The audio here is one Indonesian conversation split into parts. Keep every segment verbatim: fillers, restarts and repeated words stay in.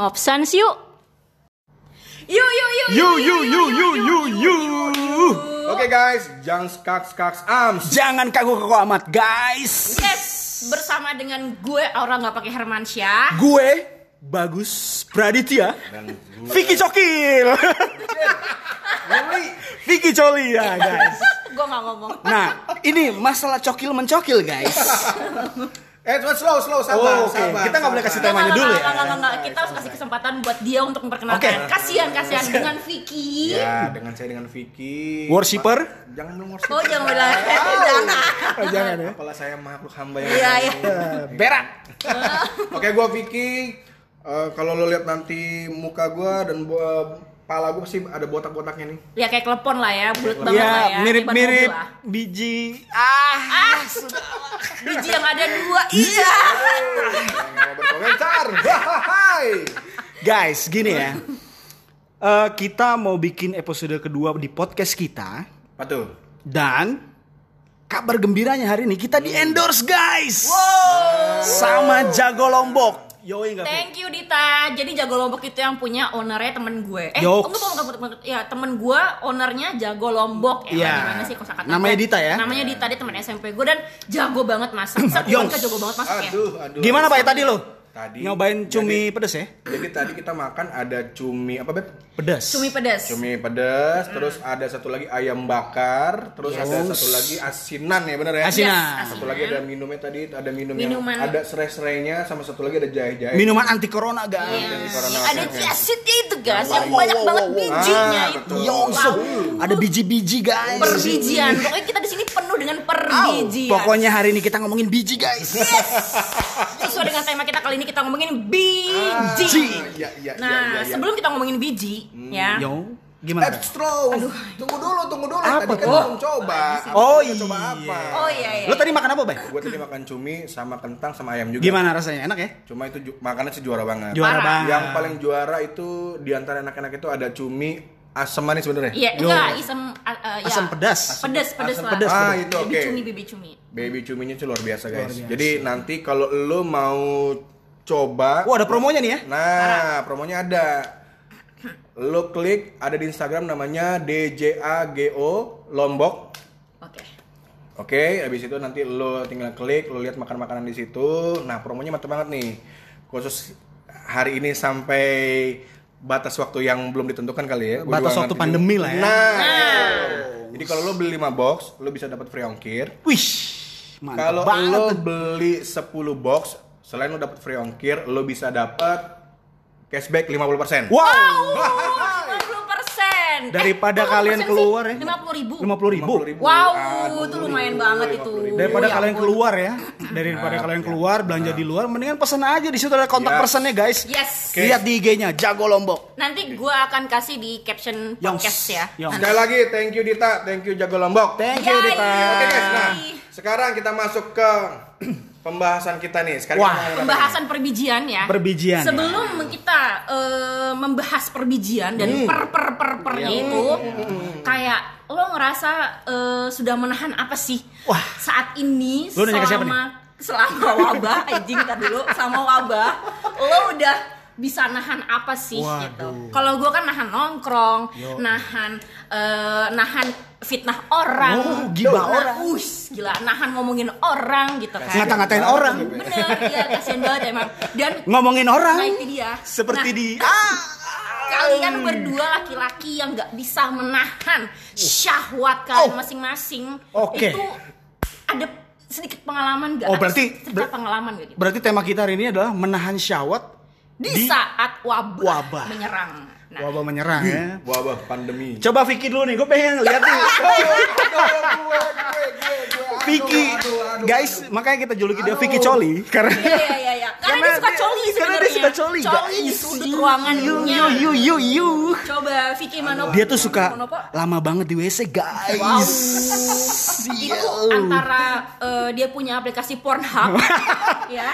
Ngopsans yuk. Yuk yuk yuk yuk yuk yuk yuk yuk yuk. Oke guys, jangan skaks skaks ams. Jangan kaku kaku amat guys. Yes, bersama dengan gue Aura nggak pakai Hermansyah. Gue Bagus Praditya. Vicky Cokil. Vicky Coli ya guys. Gue nggak ngomong. Nah, ini masalah cokil mencokil guys. Eh, slow, slow, sabar, oh, okay. sabar. Kita nggak boleh kasih temanya dulu ya. Nggak, nggak, kita harus kasih kesempatan buat dia untuk memperkenalkan. Okay. Kasihan, kasihan dengan Vicky. Ya, dengan saya dengan Vicky. Worshipper? Jangan dong worshipper. Oh, jangan bilang. Jangan. Jangan ya. Apalah saya makhluk hamba yang. Iya, iya. Berak. Oke, gue Vicky. Uh, Kalau lo lihat nanti muka gue dan gua, pala gue pasti ada botak-botaknya nih. Ya kayak klepon lah ya, bulat banget ya, lah ya. Mirip-mirip biji. Ah. ah. Biji yang ada dua. Iya. Berkomentar. Guys, gini ya. Uh, kita mau bikin episode kedua di podcast kita. Betul. Dan kabar gembiranya hari ini kita di endorse guys. Wow. Sama Jago Lombok. Yo, thank you Dita. Jadi Jago Lombok itu yang punya ownernya temen gue. Eh, Yoks. Enggak, ya temen gue ownernya Jago Lombok. Eh, yeah. Mana sih kosakata? Namanya Dita ya. Namanya Dita, dia temen S M P gue dan jago banget masak. Sepulang jago banget masaknya. Aduh, aduh. Gimana Pak ya tadi lo? Tadi nyobain cumi jadi, pedas ya? Jadi tadi kita makan ada cumi apa Beb? Pedas. Cumi pedas. Cumi pedas, mm. Terus ada satu lagi ayam bakar, terus yes. Ada satu lagi asinan ya benar ya? Asinan. Yes, asinan. Satu lagi ada minumnya tadi, ada minum minuman. Yang ada serai-serainya sama satu lagi ada jahe-jahe. Minuman anti corona guys. Yes. Anti corona ya, ada jasitnya itu guys, yang wow, banyak wow, banget wow, bijinya ah, itu. Wow. Ada biji-biji guys. Perbijian. Pokoknya kita di sini penuh dengan perbijian. Oh, pokoknya hari ini kita ngomongin biji guys. Yes. Sesuai dengan tema kita kali ini. Ini kita ngomongin biji. Ah, ya, ya, nah, ya, ya, ya. Sebelum kita ngomongin biji, hmm. ya. Yo, gimana? Extra. Aduh. Tunggu dulu, tunggu dulu. Apa? Tadi kan oh. belum coba. Oh, iya. Coba apa? Oh iya, iya. Lo tadi makan apa, Bay? Gue tadi makan cumi sama kentang sama ayam juga. Gimana rasanya? Enak ya? Cuma itu ju- makannya sih juara banget. Juara banget. Yang paling juara itu di antara anak-anak itu ada cumi asam manis sebenarnya. Iya, enggak asam uh, asam ya. pedas. Pedas, pedas lah. Pedas, ah, itu oke. Okay. Cumi baby cumi. Baby cuminya itu luar biasa, guys. Luar biasa. Jadi nanti kalau lo mau coba. Wah, ada promonya nih ya. Nah, promonya ada. Lo klik, ada di Instagram namanya D J A G O Lombok. Oke. Okay. Oke, okay, habis itu nanti lo tinggal klik, lo lihat makan-makanan di situ. Nah, promonya mantap banget nih. Khusus hari ini sampai batas waktu yang belum ditentukan kali ya. Batas waktu itu. Pandemi lah ya. Nah. Wow. Jadi kalau lo beli lima box, lo bisa dapat free ongkir. Wih. Mantap banget. Kalau lo beli sepuluh box, selain lo dapet free ongkir, lo bisa dapet cashback lima puluh persen. Wow! lima puluh persen! Daripada eh, kalian keluar sih, ya. lima puluh ribu. lima puluh ribu. lima puluh ribu. Wow, aduh, itu lumayan banget itu. Daripada ya, kalian keluar ya. Daripada nah, kalian keluar, belanja nah. di luar, mendingan pesen aja. Di situ ada kontak yes. personnya guys. Yes. Okay. Lihat di I G-nya, Jago Lombok. Nanti gue akan kasih di caption podcast ya. Sekali lagi, thank you Dita. Thank you Jago Lombok. Thank you Dita. Oke guys, nah sekarang kita masuk ke pembahasan kita nih sekarang. Wah, pembahasan perbijian ya. Perbijian. Sebelum ya. kita uh, membahas perbijian dan hmm. per per per pernya yeah. itu, yeah. kayak lo ngerasa uh, sudah menahan apa sih? Wah. Saat ini lo selama selama wabah, anjing kita dulu sama wabah, lo udah bisa nahan apa sih? Waduh. Gitu. Kalau gue kan nahan nongkrong, Yo. nahan uh, nahan fitnah orang, oh, gibah orang, us, gila, nahan ngomongin orang gitu kan. Ngata-ngatain orang. Bener, iya kasian banget emang. Dan ngomongin orang. Nah, itu dia. Seperti nah, di ah, kalian berdua laki-laki yang enggak bisa menahan syahwat kalian oh. masing-masing. Okay. Itu ada sedikit pengalaman enggak? Oh, berarti ber- pengalaman gitu. Berarti tema kita hari ini adalah menahan syahwat Di, di saat wabah, wabah. menyerang. Nah. Wabah menyerang hmm. ya. Wabah pandemi. Coba Vicky dulu nih, gue pengen lihat nih. Vicky, guys, makanya kita juluki dia Vicky Coli karena Iya iya iya ya. Karena, karena dia suka coli sebenarnya. Dia suka coli. Coli di sudut ruangannya. Yo yo yo yo. Coba Vicky Manopo. Dia tuh suka Manopo. lama banget di W C, guys. Wow. Itu antara uh, dia punya aplikasi Pornhub ya.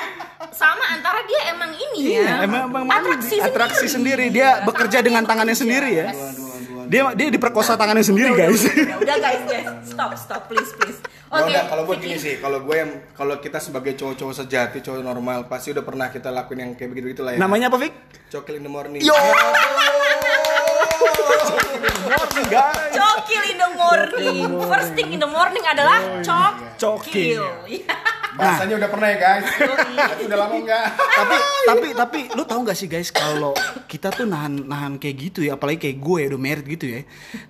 Sama antara dia emang ini iya, ya emang, emang atraksi, sendiri. atraksi sendiri dia ya, bekerja dengan tangannya sendiri ya dua, dua, dua, dua. dia dia diperkosa tangannya sendiri guys. Udah, udah, udah, udah guys guys stop stop please please Okay. Udah, kalau gue gini sih, kalau gue yang kalau kita sebagai cowok-cowok sejati, cowok normal pasti udah pernah kita lakuin yang kayak begitu-begitu lah ya. Namanya apa, Vic? Cokil in the morning. Yo. Cokil in the morning. First thing in the morning adalah cok cokil. Bahasanya udah pernah ya, guys. Tapi udah lama enggak? Tapi tapi tapi lu tahu enggak sih, guys, kalau kita tuh nahan-nahan kayak gitu ya, apalagi kayak gue ya udah married gitu ya.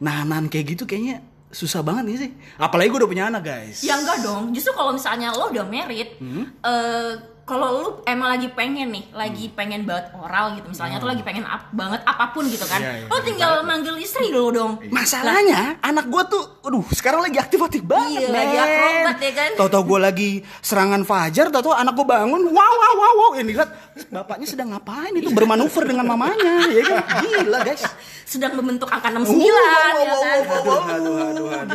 Nahan-nahan kayak gitu kayaknya susah banget nih sih, apalagi gue udah punya anak, guys. Ya enggak dong, justru kalau misalnya lo udah married, hmm? uh, kalau lo emang lagi pengen nih, lagi hmm. pengen banget oral gitu misalnya, atau hmm. lagi pengen ap- banget apapun gitu kan, ya, ya, lo tinggal betul. Manggil istri lo dong. Masalahnya lah, anak gue tuh, aduh sekarang lagi aktif-aktif banget. Iya, lagi akrobat ya kan. Tau-tau gue lagi serangan fajar, tau-tau anak gue bangun, wow wow wow wow, ini lihat bapaknya sedang ngapain itu bermanuver dengan mamanya, ya kan? Gila, guys. Sedang membentuk angka enam puluh sembilan ya kan.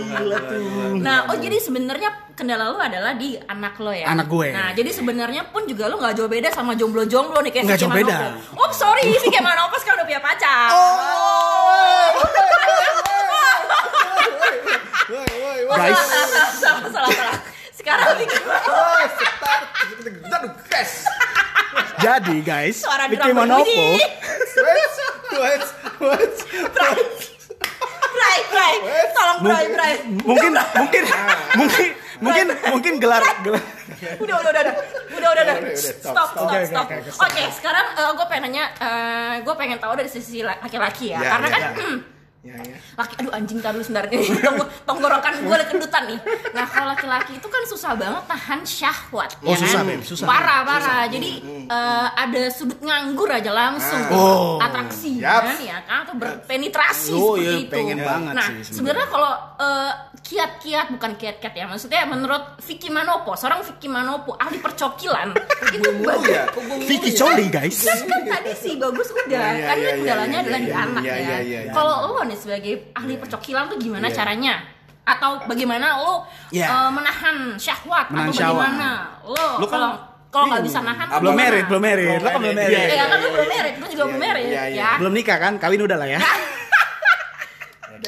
Nah, oh jadi sebenarnya kendala lu adalah di anak lo ya. Anak gue. Nah, jadi sebenarnya pun juga lu enggak jauh beda sama jomblo-jomblo nih kayak si Kemanopos. Oh, sorry, si Kemanopos kan udah punya pacar. Oh. Guys, salah salah salah. Sekarang Vicky. Oh, start. Aduh, guys. Jadi, guys, Vicky Kemanopos. What? What? Bray, bray, bray. Tolong bray, bray. Mungkin, mungkin, mungkin, mungkin, mungkin gelar, gelar. Udah, udah, udah, udah, udah, udah. Stop, stop, stop. Oke, sekarang uh, gue pengen nanya, uh, gue pengen tahu dari sisi laki-laki ya, ya karena ya, kan. Ya. Ya, ya. Laki, aduh anjing taruh sebenarnya tenggorokan gue ada kendutan nih. Nah kalau laki-laki itu kan susah banget tahan syahwat, oh, ya susah, kan? Susah, parah parah. Susah. Jadi hmm, hmm. Uh, ada sudut nganggur aja langsung oh. atraksi, yep. kan ya kan atau berpenetrasi oh, seperti iya, itu. Pengen banget nah sih, sebenarnya kalau uh, kiat-kiat bukan kiat-kiat ya maksudnya menurut Vicky Manopo, seorang Vicky Manopo ahli percokilan itu bagus. Vicky Coli guys. Kan, kan tadi sih bagus udah, ya, ya, kan ya, kendalanya ya, adalah ya, di ya, anak ya. ya, ya, ya. Kalau lo sebagai ahli yeah. percokilan tuh gimana yeah. caranya? Atau bagaimana lo yeah. uh, menahan syahwat menahan atau bagaimana syahwat. Lo kalau kalau nggak bisa nahan belum merit belum merit lo kan belum merit ya yeah, kan lo belum merit lo juga yeah, belum merit yeah, yeah, yeah. ya belum nikah kan kawin udah lah ya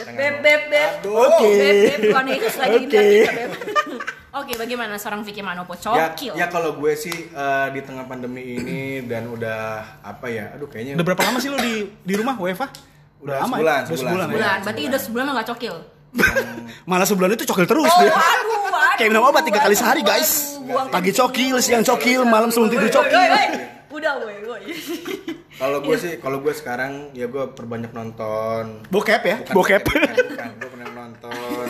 beb beb beb oke beb bukan itu lagi kita beb oke bagaimana seorang Vicky Manopo cokil ya, ya kalau gue sih uh, di tengah pandemi ini dan udah apa ya aduh kayaknya udah berapa lama sih lo di di rumah W F A? Udah lama sebulan, ya? sebulan, sebulan, sebulan, sebulan. Berarti sebulan. Udah sebulan lo gak cokil? Malah sebulan itu cokil terus oh, dia waduh, waduh, kayak minum obat tiga kali sehari guys waduh, pagi cokil, siang cokil, malam sebelum tidur cokil udah woy woy kalau gue sih, kalau gue sekarang ya gue perbanyak nonton bokep ya? Bukan bokep bukan, gue pernah nonton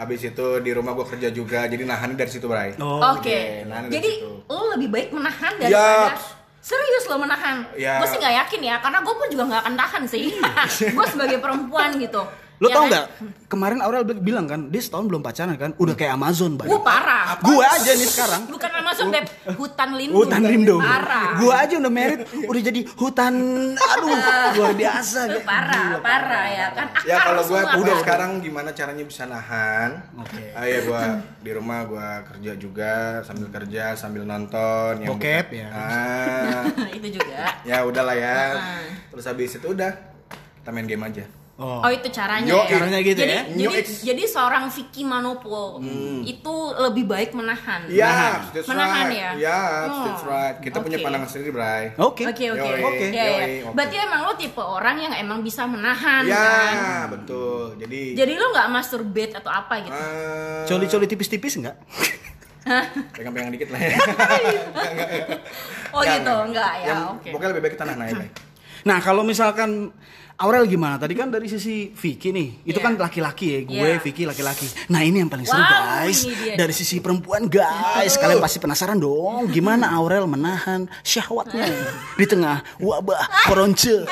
abis itu di rumah gue kerja juga, jadi nahan dari situ Bray oh. oke, okay. okay, jadi lo lebih baik menahan daripada ya. Serius lo menahan, ya. Gue sih nggak yakin ya, karena gue pun juga nggak akan tahan sih. Gue sebagai perempuan gitu. Lo ya tau nggak? Kan? Kemarin Aurel bilang kan, dia setahun belum pacaran kan, udah kayak Amazon banget. Gue parah. Gue aja nih sekarang. Bukan Amazon beb, hutan lindung. Hutan lindung. Parah. Gue aja udah married, udah jadi hutan. Aduh, luar biasa. Lu parah, parah, parah ya kan. Akar ya kalau gue udah kan. Sekarang gimana caranya bisa nahan? Oke. Okay. Ah, ya gue di rumah gue kerja juga, sambil kerja sambil nonton. Bokep ya. Ah. Itu juga ya udahlah ya terus habis itu udah kita main game aja oh, oh itu caranya Yo, ya caranya gitu jadi, ya jadi, jadi seorang Vicky Manopo hmm. itu lebih baik menahan yeah, menahan, menahan right. ya ya yeah, that's right kita okay. punya pandangan sendiri Bray oke oke oke oke berarti emang lo tipe orang yang emang bisa menahan ya yeah, kan? Betul jadi jadi lo nggak masturbate atau apa gitu uh, coli-coli tipis-tipis nggak pegang-pegang dikit lah ya. Oh gak, gitu, enggak ya. Oke. Pokoknya lebih baik kita nahan aja. Nah, kalau misalkan Aurel gimana? Tadi kan dari sisi Vicky nih. Itu yeah. kan laki-laki ya, gue yeah. Vicky laki-laki. Nah, ini yang paling seru wow, guys. Dari sisi perempuan guys, kalian pasti penasaran dong gimana Aurel menahan syahwatnya di tengah wabah koronce.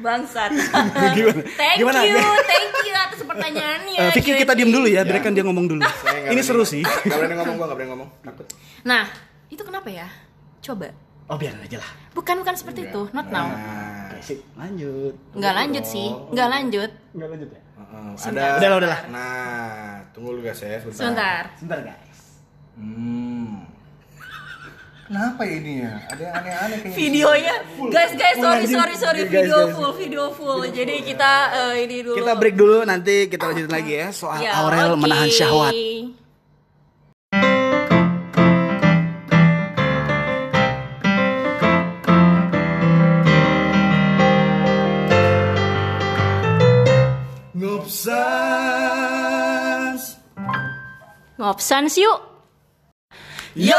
Bangsat. Thank Gimana? you, thank you atas pertanyaannya. Uh, Vicky kita diem dulu ya, ya. Biarkan dia ngomong dulu. Ini seru sih. Gak berani ngomong, gua gak berani ngomong. Takut. Nah, itu kenapa ya? Coba. Oh biarin aja lah. Bukan bukan seperti Enggak. itu, not now. Nah, lanjut. Enggak lanjut sih, enggak lanjut. Enggak lanjut ya. Uh-uh. Ada. Udah lah, udah lah. Nah, tunggu dulu guys ya, sebentar. Sebentar. Sebentar guys. Hmm. Kenapa ya ini ya? Ada yang aneh-aneh kayaknya. Videonya, full. guys guys, sorry sorry sorry, yeah, guys, video guys. full, video full. Video Jadi full, kita ya. uh, ini dulu. Kita break dulu, nanti kita lanjutin lagi ya soal ya, Aurel okay. menahan syahwat. Ngopsans, ngopsans yuk. Yo,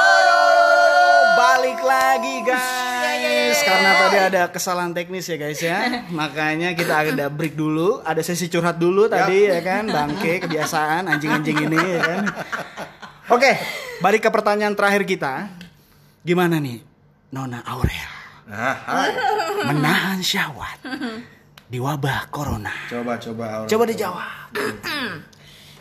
balik lagi guys. Karena tadi ada kesalahan teknis ya guys ya. Makanya kita ada break dulu, ada sesi curhat dulu tadi ya kan. Bangke kebiasaan anjing-anjing ini ya kan. Oke, balik ke pertanyaan terakhir kita. Gimana nih Nona Aurel menahan syahwat di wabah corona? Coba coba Aurel. Coba dijawab.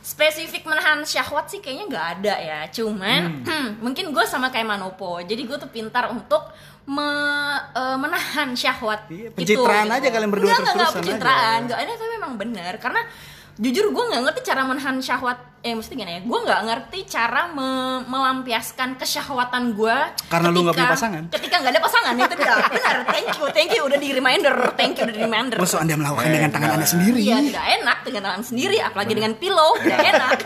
Spesifik menahan syahwat sih kayaknya nggak ada ya. Cuman hmm. mungkin gue sama kayak Manopo. Jadi gue tuh pintar untuk me, uh, menahan syahwat. Iya, pencitraan gitu, aja gitu. Kalian berdua nggak, terus-terusan. Nggak pencitraan, nggak ada. Tapi memang benar. Karena jujur gue nggak ngerti cara menahan syahwat. Eh mesti gini ya. Gue nggak ngerti cara me, melampiaskan kesyahwatan gue. Karena ketika, lu nggak punya pasangan. Ketika nggak ada pasangan itu tidak benar. Thank you, thank you. Udah di reminder, thank you udah di reminder. Maksud anda melakukan dengan tangan anda sendiri? Iya, tidak enak dengan tangan sendiri. Apalagi dengan pillow, tidak enak.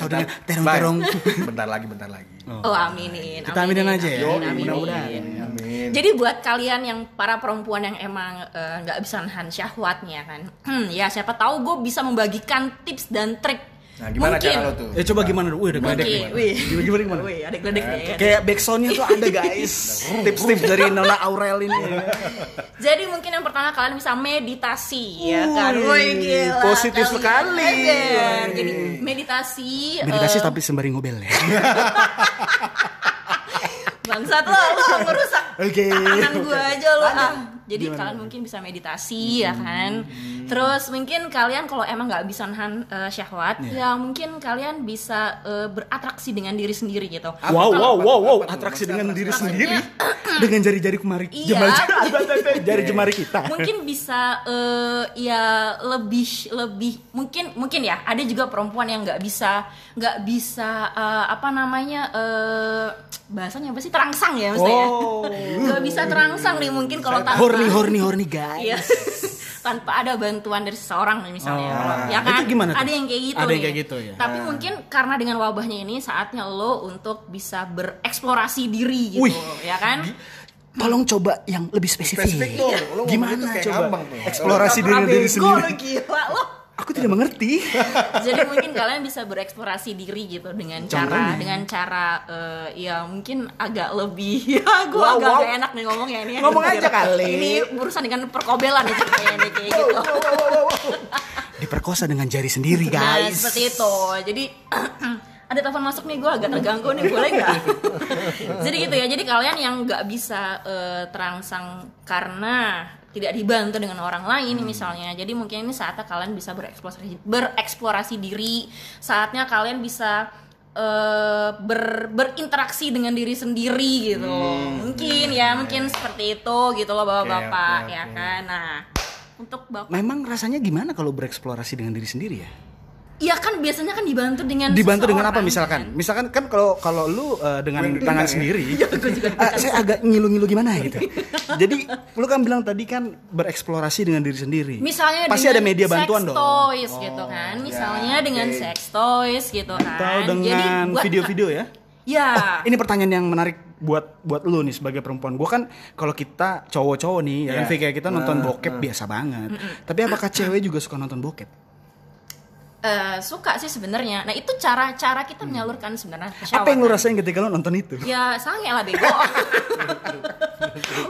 Atau dengan terong-terong. Bentar lagi, bentar lagi. Oh, aminin. Kita aminin aja ya. Mudah-mudahan. Amin. Jadi buat kalian yang para perempuan yang emang nggak bisa nahan syahwatnya kan, ya siapa tahu gue bisa membagikan tips dan trik. Nah, gimana mungkin. Cara lo tuh? Ya coba gimana? Wih, ada gledek. Wih, gimana gimana? Wih, ada gledek nih. Kayak backsoundnya tuh ada guys. Tips-tips dari Nona Aurel ini. Jadi mungkin yang pertama kalian bisa meditasi ya kan. Wih, gila. Positif sekali. Jadi meditasi. Meditasi tapi sembari ngobel ya. Bangsat lo, lo ngerusak okay. Tangan gue aja lo. Ah, jadi gimana? Kalian mungkin bisa meditasi hmm. ya kan. Terus mungkin kalian kalau emang nggak bisa nahan uh, syahwat, yeah. ya mungkin kalian bisa uh, beratraksi dengan diri sendiri gitu. Wow wow wow wow, atraksi dengan diri sendiri dengan jari-jari kemari, iya. jari jemari kita. Mungkin bisa uh, ya lebih lebih mungkin mungkin ya ada juga perempuan yang nggak bisa nggak bisa uh, apa namanya uh, bahasanya apa sih? Terangsang ya maksudnya. Oh. Gak bisa terangsang nih mungkin kalau tanpa horny horny horny guys. Tanpa ada bantuan dari seseorang misalnya. Oh. Ya kan? Itu gimana tuh? Ada yang kayak gitu. Ada yang kayak gitu ya. Tapi ah. mungkin karena dengan wabahnya ini saatnya lo untuk bisa bereksplorasi diri gitu. Wih. Ya kan? Tolong coba yang lebih spesifik. Spesifik tuh. Lo gimana coba? Eksplorasi diri diri sendiri. Lo gila lo. Aku tidak mengerti. Jadi mungkin kalian bisa bereksplorasi diri gitu dengan Contohnya. cara dengan cara uh, ya mungkin agak lebih. Ya, gue wow, agak wow. enak nih ngomongnya ini. Ngomong aja kali. Ini urusan dengan perkobelan ya ceritanya nih kayak gitu. Diperkosa dengan jari sendiri guys. Nah, seperti itu. Jadi ada telepon masuk nih, gue agak terganggu nih, boleh nggak? Jadi gitu ya. Jadi kalian yang nggak bisa uh, terangsang karena tidak dibantu dengan orang lain hmm. misalnya. Jadi mungkin ini saatnya kalian bisa bereksplorasi, bereksplorasi diri. Saatnya kalian bisa uh, ber, berinteraksi dengan diri sendiri gitu. Hmm. Mungkin hmm. ya, mungkin seperti itu gitu loh bapak-bapak okay, okay, ya okay. kan. Nah, untuk bapak. Memang rasanya gimana kalau bereksplorasi dengan diri sendiri ya? Iya kan biasanya kan dibantu dengan dibantu dengan apa misalkan? Kan? Misalkan kan kalau kalau lu uh, dengan Bending tangan ya. sendiri, ya, uh, saya agak ngilu-ngilu gimana gitu. Jadi lu kan bilang tadi kan bereksplorasi dengan diri sendiri. Misalnya pasti ada media bantuan dong. Sex toys oh, gitu kan. Misalnya ya, okay. dengan sex toys gitu kan. Atau dengan Jadi, video-video ya? Ya. Oh, ini pertanyaan yang menarik buat buat lu nih sebagai perempuan. Gua kan kalau kita cowok-cowok nih, yeah. ya kayak kita nonton uh, bokep uh. biasa banget. Mm-mm. Tapi apakah cewek juga suka nonton bokep? Uh, suka sih sebenarnya. Nah itu cara-cara kita menyalurkan sebenarnya. Apa yang lu rasain ketika lu nonton itu? Ya sange lah bego.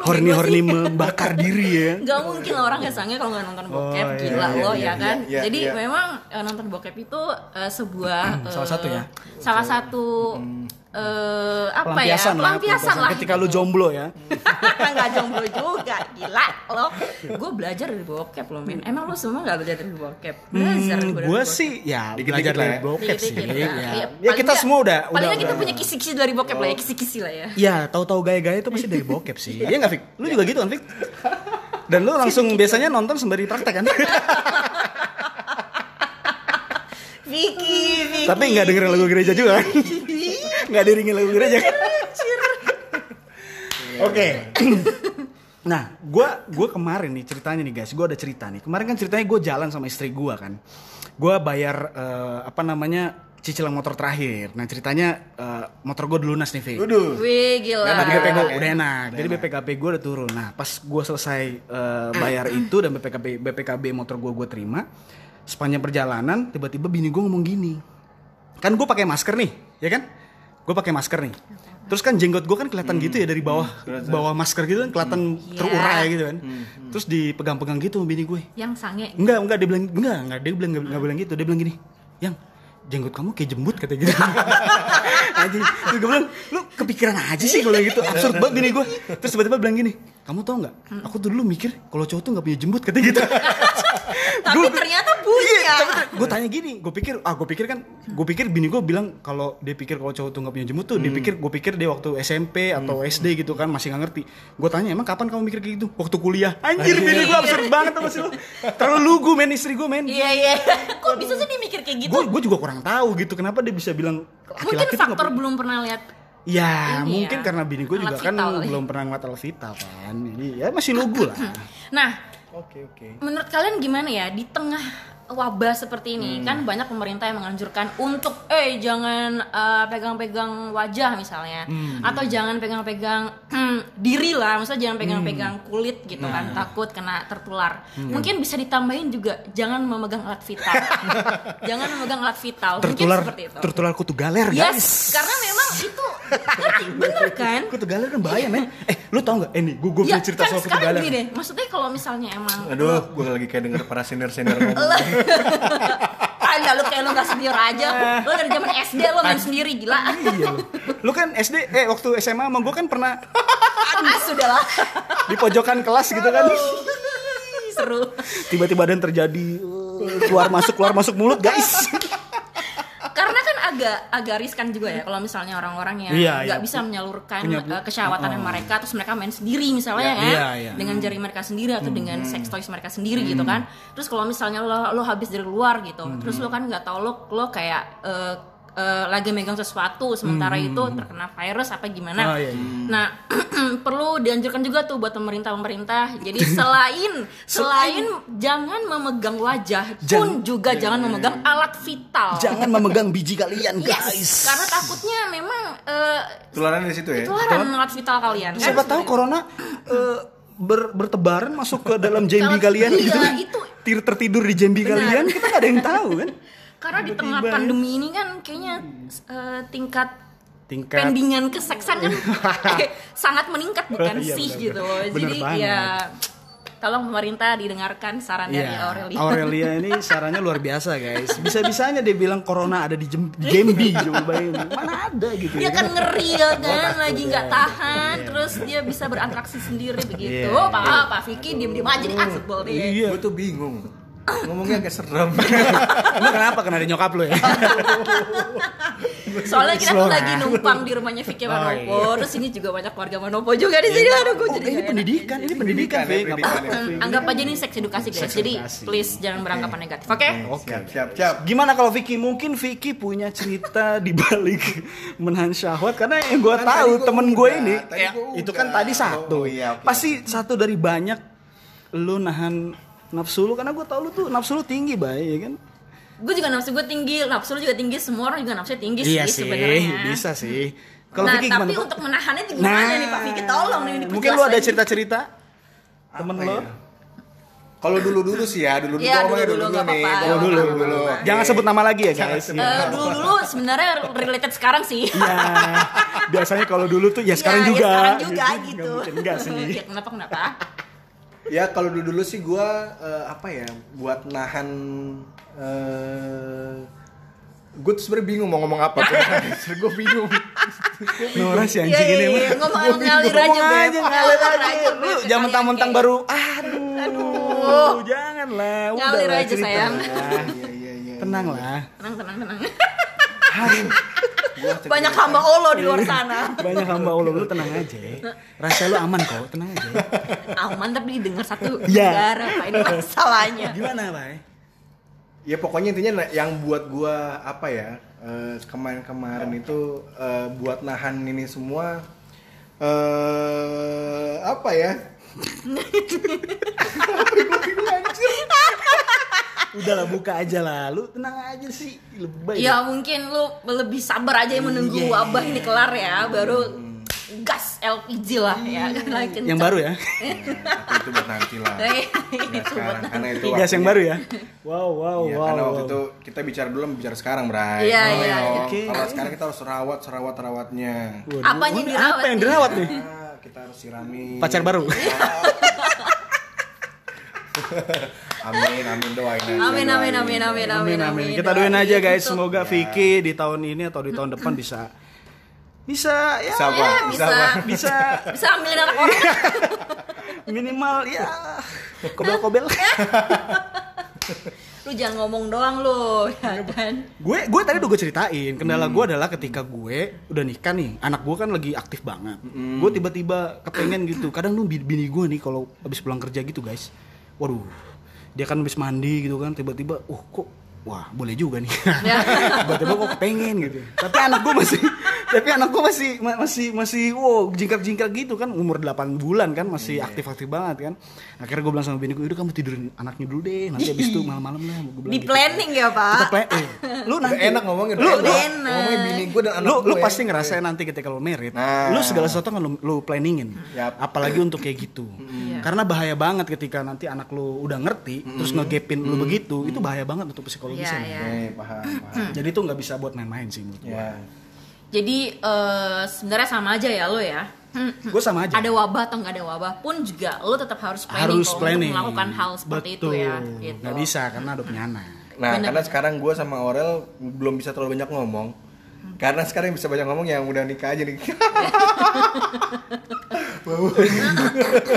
Horni-horni membakar diri ya. Gak mungkin lah orang gak sange kalau gak nonton bokep. Oh, gila iya, lo iya, ya iya, kan. Iya, Jadi iya. memang nonton bokep itu uh, sebuah uh, salah satu ya. Salah satu. Hmm. Uh, apa ya pelampiasan lah, lah ketika gitu. Lu jomblo ya nggak jomblo juga gila lo. Gue belajar dari bokep lo men. Emang lo semua nggak belajar dari bokep? Belajar hmm, gue sih ya dikit belajar dari bokep sih ya, ya. ya kita gak, semua udah palingnya kita udah. punya kisi-kisi dari bokep oh. lah ya kisi-kisi lah ya ya tahu-tahu gaya-gaya itu pasti dari bokep sih. Iya nggak Fik? Lu juga gitu kan Fik? Dan lu langsung biasanya nonton sembari praktek kan? Vicky, Vicky. Tapi nggak dengerin lagu gereja juga kan? Nggak diringin lagu gereja. Oke. Nah, gue gue kemarin nih ceritanya nih guys, gue ada cerita nih. Kemarin kan ceritanya gue jalan sama istri gue kan, gue bayar uh, apa namanya cicilan motor terakhir. Nah ceritanya uh, motor gue udah lunas nih, Fe. Udah. Wih gila. Nah, B P K P gue udah enak. Udah jadi enak. B P K P gue udah turun. Nah pas gue selesai uh, bayar itu dan B P K B motor gue gue terima, sepanjang perjalanan tiba-tiba bini gue ngomong gini, kan gue pakai masker nih, ya kan? Gue pakai masker nih. Terus kan jenggot gue kan kelihatan hmm. gitu ya dari bawah hmm. bawah masker gitu kan kelihatan hmm. terurai yeah. gitu kan. Hmm. Terus dipegang-pegang gitu sama bini gue. Yang sange. Enggak, enggak dia bilang enggak, enggak dia bilang enggak hmm. bilang gitu. Dia bilang gini, "Yang jenggot kamu kayak jembut," katanya gitu. Aja. Terus gue bilang, "Lu kepikiran aja sih kalau gitu. Absurd banget bini gue." Terus tiba-tiba bilang gini, "Kamu tau enggak? Aku tuh dulu mikir kalau cowok tuh enggak punya jembut," katanya gitu. Tapi gua, ternyata punya. Iya, gue tanya gini, gue pikir, ah gue pikir kan, gue pikir bini gue bilang kalau dia pikir kalau cowok tuh nggak punya jembut tuh, hmm. dia pikir, gue pikir dia waktu S M P atau hmm. S D gitu kan masih nggak ngerti. Gue tanya, "Emang kapan kamu mikir kayak gitu?" "Waktu kuliah." Anjir, bini gue absurd banget sama sih lu. Terlalu lugu men istri gue men. Iya iya. Kok bisa sih dia mikir kayak gitu? Gue juga kurang tahu gitu, kenapa dia bisa bilang laki-laki tuh. Mungkin faktor belum pernah lihat. Ya ini mungkin ya. Karena bini gue juga kan vital, belum pernah ngeliat Alvita kan, jadi ya masih lugu lah. Nah, oke, oke. Menurut kalian gimana ya di tengah wabah seperti ini hmm. kan banyak pemerintah yang menganjurkan untuk eh jangan uh, pegang-pegang wajah misalnya, hmm. atau jangan pegang-pegang diri lah, misalnya jangan pegang-pegang kulit gitu nah. kan takut kena tertular. Hmm. Mungkin bisa ditambahin juga jangan memegang alat vital, jangan memegang alat vital. Tertular, mungkin seperti itu. Tertular kutu galer guys. Yes, karena memang itu. Bener kan? Kutu galer kan bahaya men. Eh lu tau gak? Eh nih gue gue ya, cerita kan, soal kutu galer. Gini deh, maksudnya kalau misalnya emang aduh lu... gue lagi kayak denger para senior-senior ngomong. Anda lu kayak lu gak senior aja. Lu dari zaman S D lu main sendiri gila. Iya lu. Lu kan S D eh waktu S M A sama gue kan pernah. Ah sudahlah. Di pojokan kelas gitu kan. Seru. Tiba-tiba ada yang terjadi keluar masuk keluar masuk mulut guys. Karena kan agak agak riskan juga ya kalau misalnya orang-orang yang nggak iya, iya. bisa menyalurkan uh, kesyahwatannya oh. mereka, terus mereka main sendiri misalnya yeah, kan iya, iya. dengan jari mereka sendiri atau mm. dengan sex toys mereka sendiri mm. gitu kan. Terus kalau misalnya lo, lo habis dari luar gitu, mm. terus lo kan nggak tahu lo lo kayak uh, uh, lagi megang sesuatu sementara mm. itu terkena virus apa gimana. Oh, iya, iya. Nah perlu dianjurkan juga tuh buat pemerintah-pemerintah. Jadi selain selain jangan memegang wajah pun jangan, juga jangan memegang alat vital. Jangan memegang biji kalian guys. Yes, karena takutnya memang uh, tularan di situ ya. Tularan alat vital kalian. Siapa kan? Tahu corona uh, ber, bertebaran masuk ke dalam jambi kalian gitu. Itu tir tertidur di jambi kalian kita nggak ada yang tahu kan. Karena di tengah pandemi ini kan kayaknya uh, tingkat, tingkat pendingan keseksan kan eh, sangat meningkat bukan ya, sih bener, gitu bener. Jadi bener ya tolong pemerintah didengarkan saran ya, dari Aurelia. Aurelia ini sarannya luar biasa guys. Bisa-bisanya dia bilang corona ada di Jambi, coba bayangin. Mana ada gitu. Dia kan ngeri ya kan, lagi nggak tahan, ya. Terus dia bisa berantraksi sendiri begitu. Yeah. Pak yeah. Pak Vicky diam-diam aja di asbol deh. Iya. Gue tuh bingung. Ngomongnya agak serem. Emang kenapa? Karena ada nyokap lo ya? Soalnya kita tuh lagi numpang di rumahnya Vicky Manopo. Oh, iya. Terus ini juga banyak keluarga Manopo juga di sini. Aduh, gue oh, jadi ini pendidikan, ini pendidikan, ini pendidikan. pendidikan. Anggap aja ini seks edukasi guys. Jadi please jangan beranggapan negatif. Oke? Okay? Oke. Okay. Siap, siap. Gimana kalau Vicky? Mungkin Vicky punya cerita di balik menahan syahwat karena yang gue tahu temen gue ini ya, gua itu kan tadi satu. Oh, iya, okay. Pasti satu dari banyak lo nahan nafsu lu, karena gue tau lu tuh nafsu lu tinggi Bay, ya kan? Gue juga nafsu gue tinggi, nafsu lu juga tinggi, semua orang juga nafsu tinggi sih sebenarnya. Iya sih, bisa sih. Kalo nah Vicky tapi gimana? Untuk menahannya itu gimana nah, nih Pak Vicky, tolong nih diperjelas. Mungkin lu ada cerita-cerita temen lo? Ya? Kalau dulu-dulu sih ya, dulu-dulu ya, dulu, dulu, dulu, dulu nih. Kalau dulu, dulu, dulu. Jangan sebut nama lagi ya guys. Dulu-dulu uh, sebenarnya related sekarang sih. Iya. Biasanya kalau dulu tuh ya sekarang ya, juga. Ya sekarang juga gitu. Enggak sih. Kenapa kenapa? Ya kalau dulu dulu sih gue uh, apa ya buat nahan uh, gue tuh sebenernya bingung mau ngomong apa. Gue bingung. Nora si anjing ini mah. Ngomong ngalir aja aja ngalir aja. Lu jangan mentang-mentang baru. Aduh. Aduh. Jangan lah. Ngalir aja sayang. Tenang lah. Tenang tenang tenang. Aduh. Banyak hamba Allah di luar sana. Banyak hamba Allah, lu tenang aja. Rasa lu aman kok, tenang aja. Aman tapi didengar satu negara, Pak, ini masalahnya. Gimana, Pak? Ya pokoknya intinya yang buat gua apa ya? Kemarin-kemarin itu buat nahan ini semua uh, apa ya? Udahlah buka aja lah, lu tenang aja sih, lebay. Ya deh. Mungkin lu lebih sabar aja yang menunggu yeah. wabah ini kelar ya, baru gas L P G lah ya, like yang baru ya. Nah, itu buat nanti lah. Nah, sekarang karena itu gas yang baru ya. Wow wow ya, wow. Karena waktu wow. itu kita bicara dulu, bicara sekarang Bray. Iya oh, iya. Okay. Kalau sekarang kita harus rawat serawat rawatnya. Apanya oh, dirawat? Apa yang dirawat nih? Nah, kita harus sirami. Pacar baru. Amin amin doain aja. Amin amin amin amin amin amin. Kita doain aja guys, semoga Vicky di tahun ini atau di tahun depan bisa bisa ya, bisa ya, bisa, bisa bisa bisa ambil anak orang minimal ya kobel-kobel. Lu jangan ngomong doang lu ya kan. Gue gue tadi udah gue ceritain kendala hmm. gue adalah ketika gue udah nikah nih, anak gue kan lagi aktif banget. Hmm. Gue tiba-tiba kepengen gitu. Kadang lu bini gue nih kalau habis pulang kerja gitu guys. Waduh. Dia kan habis mandi gitu kan tiba-tiba uh kok wah boleh juga nih, tiba-tiba gue kepengen gitu. Tapi anak gue masih, tapi anak gue masih masih masih wow jingkrak-jingkrak gitu kan, umur delapan bulan kan masih aktif-aktif banget kan. Akhirnya gue bilang sama bini gue, udah kamu tidurin anaknya dulu deh, nanti abis itu malam-malam lah. Di planning gitu. Ya pak. Kita plan, eh, lu nanti udah enak ngomongin, lu udah enak. Ngomongin bini gue dan anak lu, gue. Lu pasti ngerasain nanti ketika lu married, nah. Lu segala sesuatu kan lu, lu planningin, yep. Apalagi untuk kayak gitu. Mm. Karena bahaya banget ketika nanti anak lu udah ngerti, mm. terus ngegapin mm. lu begitu, mm. itu bahaya banget untuk psikologi. Ya, ya. Oke, paham, paham. Jadi itu nggak bisa buat main-main sih menurut gue. Yeah. Jadi uh, sebenarnya sama aja ya lo ya. Gue sama aja. Ada wabah atau nggak ada wabah pun juga lo tetap harus planning, harus planning. Untuk melakukan hal seperti betul. Itu ya. Gitu. Nggak bisa karena ada penyana. Nah bener. Karena sekarang gue sama Aurel belum bisa terlalu banyak ngomong. Hmm. Karena sekarang bisa banyak ngomong yang udah nikah aja nih.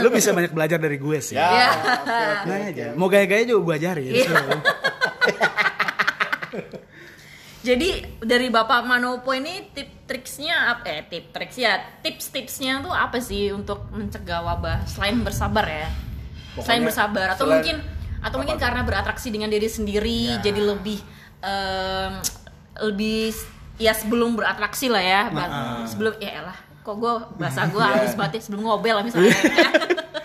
Lo bisa banyak belajar dari gue sih. Ya. Ya. Okay, okay, nah, okay. Mau gaya-gaya juga gue ajarin. Ya. So. Jadi dari Bapak Manopo ini tip triksnya apa? Eh tip triks ya, tips tipsnya tuh apa sih untuk mencegah wabah selain bersabar ya? Pokoknya selain bersabar atau selain mungkin atau apa? Mungkin karena beratraksi dengan diri sendiri ya. Jadi lebih um, lebih ya sebelum beratraksi lah ya, nah, sebelum ya elah kok gue bahasa gue habis banget ya, sebelum ngobel lah misalnya.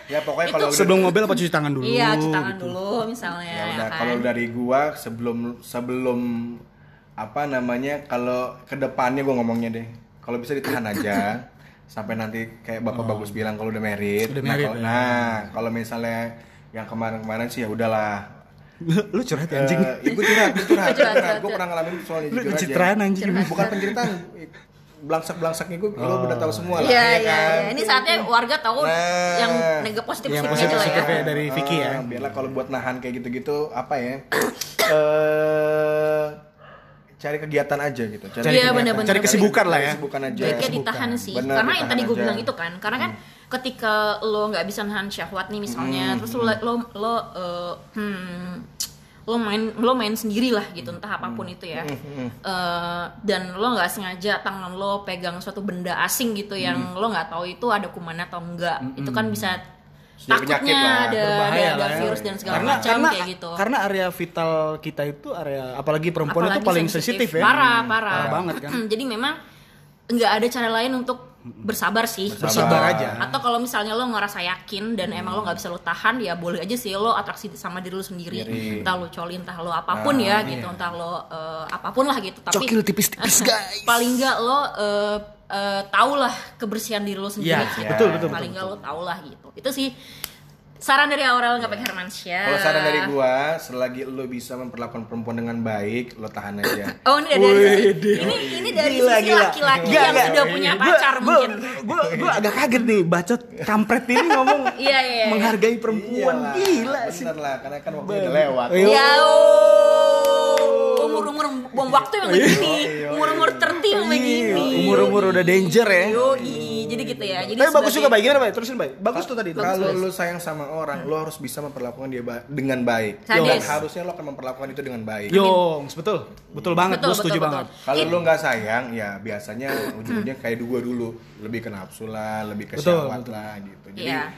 Ya pokoknya kalau sebelum udah, ngobel apa cuci tangan dulu. Iya, cuci tangan gitu. Dulu misalnya. Ya, ya kan? Kalau dari gua sebelum sebelum apa namanya kalau kedepannya gua ngomongnya deh. Kalau bisa ditahan aja sampai nanti kayak Bapak oh. Bagus bilang kalau udah married. Udah nah, married, kalau, ya. Nah, kalau misalnya yang kemarin-kemarin sih ya udahlah. Lu curhat anjing. Uh, Ibu curhat, curhat. curhat. Gua pernah ngalamin soalnya jujur aja. Lu citraan anjing, bukan penceritaan. Belangsak-belangsaknya gue oh. udah tahu semua lah. Iya, iya, iya. Ini saatnya warga tahu nah, yang negatif positifnya aja lah ya. Dari Vicky ya. Ah, biarlah kalau buat nahan kayak gitu-gitu apa ya? eh cari kegiatan aja gitu. Cari, ya, bener, bener, cari kesibukan bener. Lah ya. Kesibukan aja. Jadi ditahan sih. Bener, karena ditahan yang tadi gue bilang itu kan, karena kan hmm. ketika lo enggak bisa nahan syahwat nih misalnya, hmm. terus lo lo lo uh, hmm, lo main lo main sendiri lah gitu entah apapun itu ya uh, dan lo nggak sengaja tangan lo pegang suatu benda asing gitu yang hmm. lo nggak tahu itu ada kumannya atau enggak hmm. itu kan bisa takutnya ada, ada, ada virus ya. Dan segala karena, macam karena, kayak gitu karena area vital kita itu area apalagi perempuan apalagi itu paling sensitif ya parah parah, parah banget kan jadi memang nggak ada cara lain untuk bersabar sih bersabar aja atau kalau misalnya lo ngerasa yakin dan hmm. emang lo nggak bisa lo tahan ya boleh aja sih lo atraksi sama diri lo sendiri Diri. Entah lo colin entah lo apapun nah, ya iya. gitu entah lo uh, apapun lah gitu tapi cokil tipis-tipis guys paling nggak lo uh, uh, tau lah kebersihan diri lo sendiri yeah, gitu. yeah. betul, betul, paling nggak lo tau lah gitu itu sih saran dari Aurel nggak yeah. pakai Hermansyah kalau saran dari gua selagi lo bisa memperlakukan perempuan dengan baik lo tahan aja. Oh ini dari sisi, ini ini dari gila, sisi gila. Laki-laki gila, yang gila. Sudah punya pacar gua, mungkin. Gue gue agak kaget nih bacot kampret ini ngomong iya, iya. menghargai perempuan iyalah, gila bener sih. Bener lah karena kan waktu udah lewat. Ya umur umur bom waktu yang begini, umur umur terting yang begini, umur umur udah danger ya. Jadi gitu ya. Jadi tapi bagus juga baik gimana baik terusin baik. Bagus tuh tadi. Kalau lu sayang sama orang, hmm. lu harus bisa memperlakukan dia ba- dengan baik. Yo, dan harusnya lu akan memperlakukan itu dengan baik. Yo, betul. Betul banget. Betul, gua setuju betul, banget. Kalau lu enggak sayang, ya biasanya ujungnya kayak dua dulu, lebih ke nafsu lah, lebih ke syahwat lah gitu. Jadi yeah.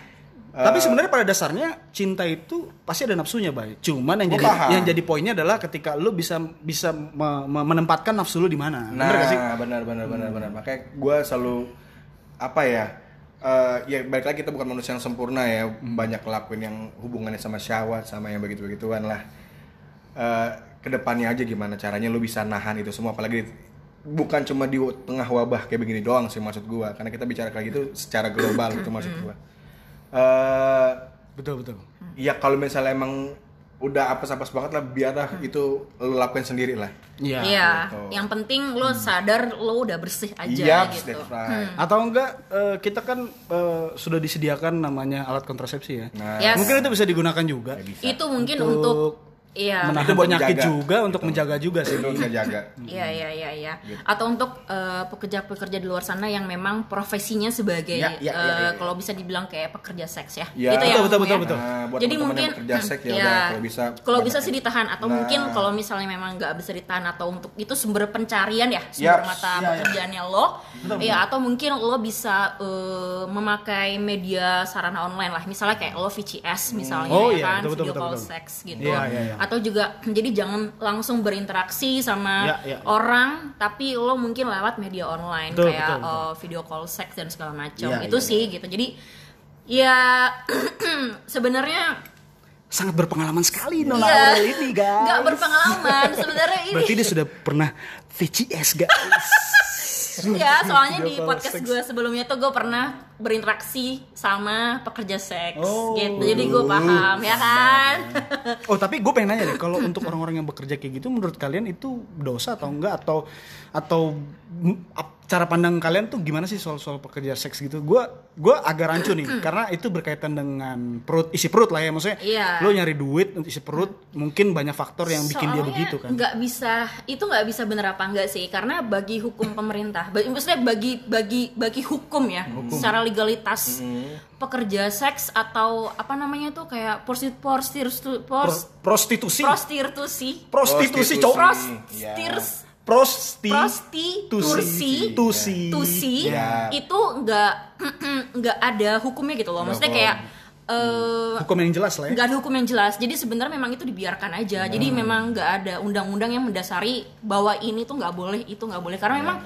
Uh, tapi sebenarnya pada dasarnya cinta itu pasti ada nafsunya, Bay. Cuman yang jadi paham. Yang jadi poinnya adalah ketika lu bisa bisa me- me- menempatkan nafsu lu di mana. Nah, benar benar benar benar benar. Makanya gua selalu apa ya uh, ya balik lagi kita bukan manusia yang sempurna ya, hmm. banyak ngelakuin yang hubungannya sama syahwat, sama yang begitu-begituan lah. Uh, kedepannya aja gimana caranya lu bisa nahan itu semua, apalagi bukan cuma di tengah wabah kayak begini doang sih maksud gua, karena kita bicara kayak gitu secara global itu maksud gua. Uh, betul betul. Ya kalau misalnya emang udah apes-apes banget lah, biarlah hmm. itu lo lakuin sendiri lah. Iya. Ya, gitu. Yang penting lo sadar lo udah bersih aja. Yep, gitu. Right. Hmm. Atau enggak, uh, kita kan uh, sudah disediakan namanya alat kontrasepsi ya. Nah. Yes. Mungkin itu bisa digunakan juga. Ya, bisa. Itu mungkin untuk, untuk iya. menahan itu penyakit menjaga. juga, untuk gitu. menjaga juga sih. Untuk menjaga. Iya iya iya. Ya. Gitu. Atau untuk uh, pekerja-pekerja di luar sana yang memang profesinya sebagai ya, ya, uh, ya, ya, ya. kalau bisa dibilang kayak pekerja seks ya. ya. Itu ya. Betul betul ya. betul. Nah, buat jadi mungkin pekerja seks ya, ya. kalau bisa. Kalau bisa sih ditahan, atau nah. mungkin kalau misalnya memang nggak bisa ditahan, atau untuk itu sumber pencarian ya, sumber yes. mata ya, pekerjaannya ya. lo. Betul, ya betul. Atau mungkin lo bisa uh, memakai media sarana online lah. Misalnya kayak lo V C S misalnya oh, ya, ya kan, betul, video betul, call betul. seks gitu. Ya, ya, ya. Atau juga jadi jangan langsung berinteraksi sama ya, ya, ya. orang, tapi lo mungkin lewat media online betul, kayak betul, betul. Uh, video call seks dan segala macam ya, itu ya, sih ya. gitu. Jadi ya sebenarnya sangat berpengalaman sekali Nola ya. Aurel ini guys. Gak berpengalaman sebenarnya ini. Berarti dia sudah pernah V C S guys. Ya, soalnya di podcast gue sebelumnya tuh gue pernah berinteraksi sama pekerja seks oh, gitu. Jadi gue paham ya kan. Oh, tapi gue pengen nanya deh, kalau untuk orang-orang yang bekerja kayak gitu, menurut kalian itu dosa atau enggak, atau atau cara pandang kalian tuh gimana sih soal-soal pekerja seks gitu? Gue gue agak rancu nih karena itu berkaitan dengan perut, isi perut lah ya maksudnya. Yeah. Lo nyari duit untuk isi perut, mungkin banyak faktor yang bikin soalnya dia begitu kan. Enggak bisa, itu enggak bisa bener apa enggak sih? Karena bagi hukum pemerintah maksudnya bagi bagi bagi hukum ya, hukum. Secara legalitas hmm. pekerja seks atau apa namanya tuh kayak prostitusi prostitusi prostitusi prostitusi cowok prostitusi prostitusi tusi itu nggak nggak ada hukumnya gitu loh, maksudnya kayak Uh, hukum yang jelas lah ya. Gak ada hukum yang jelas. Jadi sebenarnya memang itu dibiarkan aja. Hmm. Jadi memang gak ada undang-undang yang mendasari bahwa ini tuh gak boleh, itu gak boleh. Karena hmm. memang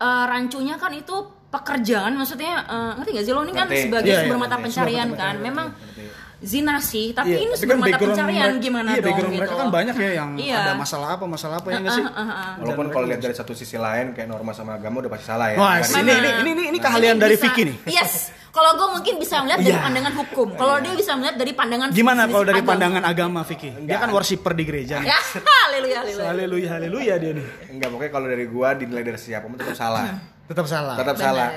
uh, rancunya kan itu pekerjaan, maksudnya uh, ngerti gak sih lo ini kan Berarti, sebagai iya, sumber iya, mata iya, pencarian iya, kan. Iya, memang iya, zina sih. Tapi iya, ini sumber mata pencarian mereka, gimana iya, dong? Iya, background mereka gitu. Kan banyak ya yang iya. ada masalah apa masalah apa uh, ya nggak uh, sih? Uh, uh, uh, Walaupun kalau lihat dari satu sisi lain kayak norma sama agama udah pasti salah ya. Wah, ini ini ini ini, ini keahlian dari Vicky nih. Yes. Kalau gue mungkin bisa melihat dari yeah. pandangan hukum. Kalau yeah. dia bisa melihat dari pandangan gimana kalau dari agama. Pandangan agama Vicky? Dia kan worshiper di gereja. Ya, haleluya haleluya. Haleluya haleluya dia nih. Enggak, pokoknya kalau dari gue dinilai dari siapa pun tetap salah. Tetap salah. Tetap Bener. salah.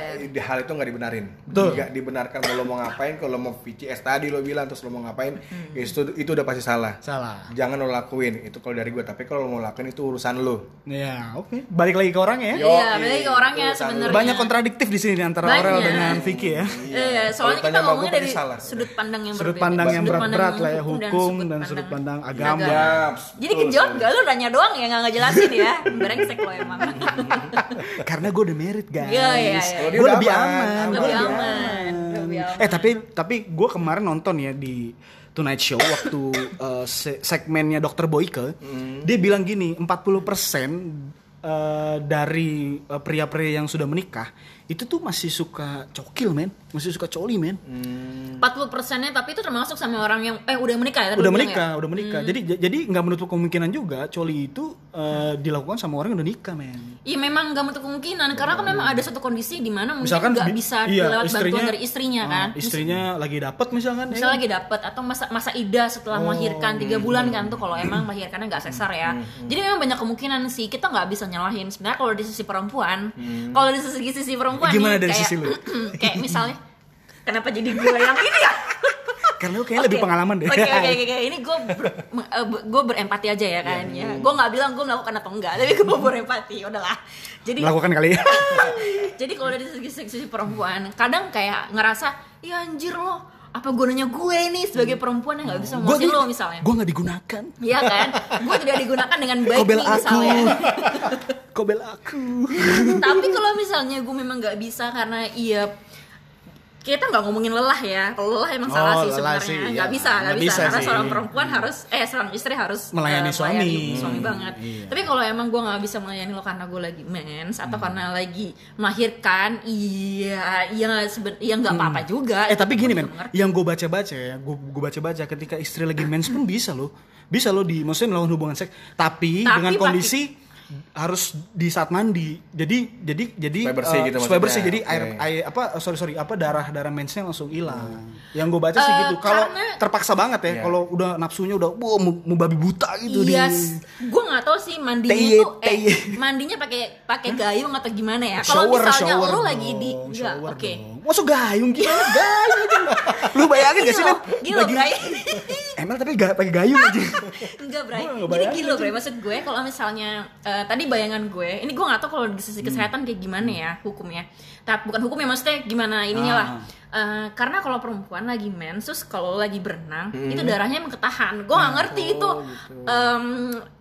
Hal itu enggak dibenarin. Enggak dibenarkan kalau mau ngapain, kalau mau V C S tadi lo bilang terus lo mau ngapain, hmm. itu itu udah pasti salah. Salah. Jangan lo lakuin. Itu kalau dari gue, tapi kalau lo mau lakuin itu urusan lo. Iya, oke. Okay. Balik lagi ke orangnya ya. Iya, balik ke orangnya sebenarnya. Banyak kontradiktif di sini antara Aurel dengan Vicky ya. Iya, soalnya kita ngomongnya dari sudut pandang yang sudut pandang yang berat-berat lah ya, hukum dan sudut pandang agama. Jadi kejawab enggak lu nanya doang ya, enggak ngejelasin ya. Brengsek lo emang. Karena gue udah married guys. Iya iya iya. Gue lebih aman, lebih aman. Eh tapi tapi gue kemarin nonton ya di Tonight Show waktu uh, se- segmennya dokter Boyke, mm. dia bilang gini, empat puluh persen uh, dari uh, pria-pria yang sudah menikah itu tuh masih suka cokil men, masih suka coli men. Mm. empat puluh persennya tapi itu termasuk sama orang yang eh udah menikah ya? Udah menikah, ya? udah menikah. Mm. Jadi j- jadi nggak menutup kemungkinan juga coli itu uh, dilakukan sama orang yang udah nikah men. Iya memang nggak menutup kemungkinan karena kan memang ada suatu kondisi di mana mungkin nggak bisa iya, lewat bantuan dari istrinya uh, kan. Istrinya Mis- lagi dapat misalkan. Misalnya eh, lagi dapat atau masa masa ida setelah oh, melahirkan tiga bulan kan tuh kalau emang melahirkannya nggak sesar ya. Jadi memang banyak kemungkinan sih, kita nggak bisa nyalahin sebenarnya kalau di sisi perempuan. Hmm. Kalau di sisi sisi perempuan gimana nih, dari kayak, sisi lu? Kayak misalnya kenapa jadi gue yang ini ya? Karena gue kayaknya okay. lebih pengalaman deh. Oke oke oke, ini gue ber, gue berempati aja ya kan yeah. ya. Gue nggak bilang gue melakukan atau enggak, tapi gue berempati, udahlah. Jadi melakukan kali ya. Jadi kalau dari segi sisi perempuan, kadang kayak ngerasa, ya anjir lo, apa gunanya gue ini sebagai perempuan yang nggak bisa ngurusin lo misalnya? Gue nggak digunakan. Iya kan? Gue tidak digunakan dengan baik nih misalnya. Kau bel aku. Tapi kalau misalnya gue memang nggak bisa karena iya kita nggak ngomongin lelah ya. Kalau lelah emang oh, salah sih sebenarnya. Nggak iya. bisa, nggak bisa. bisa karena sih. seorang perempuan harus, eh seorang istri harus melayani uh, suami, melayani suami banget. Iya. Tapi kalau emang gue nggak bisa melayani lo karena gue lagi mens atau hmm. karena lagi melahirkan, iya, iya seben- ya nggak apa-apa hmm. juga. Eh tapi gini men, yang gue baca-baca ya, gue gue baca-baca ketika istri lagi mens pun bisa lo, bisa lo di, maksudnya melawan hubungan seks, tapi, tapi dengan kondisi pake... harus di saat mandi. Jadi jadi jadi supaya bersih, gitu, uh, bersih jadi okay. air, air apa sorry sorry apa darah-darah mensnya langsung hilang. Hmm. Yang gue baca sih uh, gitu. Kalau karena... terpaksa banget ya, yeah. kalau udah nafsunya udah wah wow, mau babi buta gitu yes. di. Gue nggak tahu sih mandinya teye, tuh eh, teye. mandinya pakai pakai gayung atau gimana ya? Kalau misalnya shower lu dong, lagi di enggak oke. Okay. Masuk gayung gimana gayung? Lu bayangin gak sih lu lagi Emel tapi gak pakai gayung aja. Enggak, Bray. Jadi gila, Bray. Maksud gue kalau misalnya Uh, tadi bayangan gue, ini gue nggak tahu kalau di sisi kesehatan kayak gimana ya hukumnya. Tapi bukan hukumnya, maksudnya gimana ininya ah. lah. Uh, karena kalau perempuan lagi mens, terus kalau lagi berenang, hmm. itu darahnya emang ketahan. Gue nggak ngerti oh, itu gitu. um,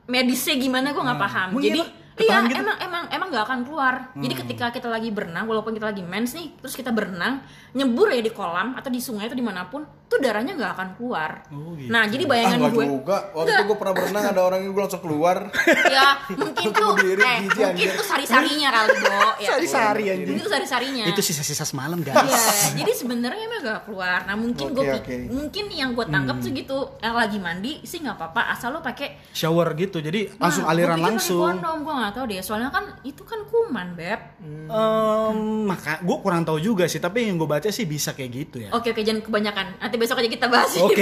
medisnya gimana, gue nggak ah. paham. Mungkin Jadi iya gitu? emang emang emang nggak akan keluar. Hmm. Jadi ketika kita lagi berenang, walaupun kita lagi mens nih, terus kita berenang, nyebur ya di kolam atau di sungai atau dimanapun, tuh darahnya nggak akan keluar. Oh, gitu. Nah jadi bayangan ah, gue juga. Waktu itu gue pernah berenang ada orang yang gue langsung keluar. Ya mungkin tuh eh mungkin tuh sari-sarinya kali do. Ya. Sari-sari oh, anjir. Itu sari-sarinya. Itu sisa-sisa semalam guys. Ya, jadi sebenarnya emang nggak keluar. Nah mungkin okay, gue okay. mungkin yang gue tangkap hmm. tuh gitu eh, lagi mandi sih nggak apa-apa asal lo pakai shower gitu. Jadi nah, langsung aliran langsung. Gue kondom gue nggak tahu deh. Soalnya kan itu kan kuman beb. Hmm. Um, maka gue kurang tahu juga sih. Tapi yang gue baca sih bisa kayak gitu ya. Oke okay, oke okay, jangan kebanyakan. Besok aja kita bahas okay.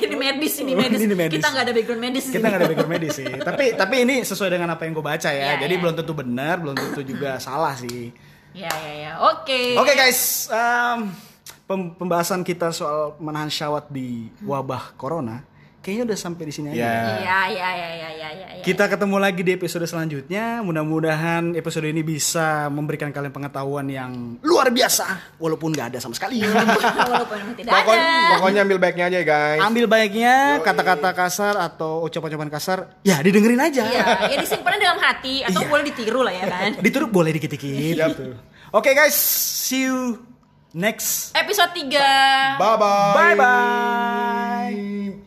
ini medis ini medis, ini medis. Kita nggak ada background medis kita nggak ada background medis sih tapi tapi ini sesuai dengan apa yang gue baca ya, ya jadi ya. belum tentu benar belum tentu juga salah sih ya ya ya oke okay. oke okay, guys um, pembahasan kita soal menahan syahwat di wabah corona kayaknya udah sampai di sini aja. Yeah. Ya, ya, ya, ya, ya, ya. Kita ketemu lagi di episode selanjutnya. Mudah-mudahan episode ini bisa memberikan kalian pengetahuan yang luar biasa, walaupun nggak ada sama sekali. Walaupun tidak Pokon, ada. Pokoknya ambil baiknya aja, guys. Ambil baiknya, kata-kata kasar atau ucapan-ucapan kasar, ya didengerin aja. Iya, ya disimpan dalam hati atau iya. boleh ditiru lah ya kan. Ditiru boleh dikit-dikit. Siap tuh. Oke guys, see you next episode tiga. Bye bye. Bye bye.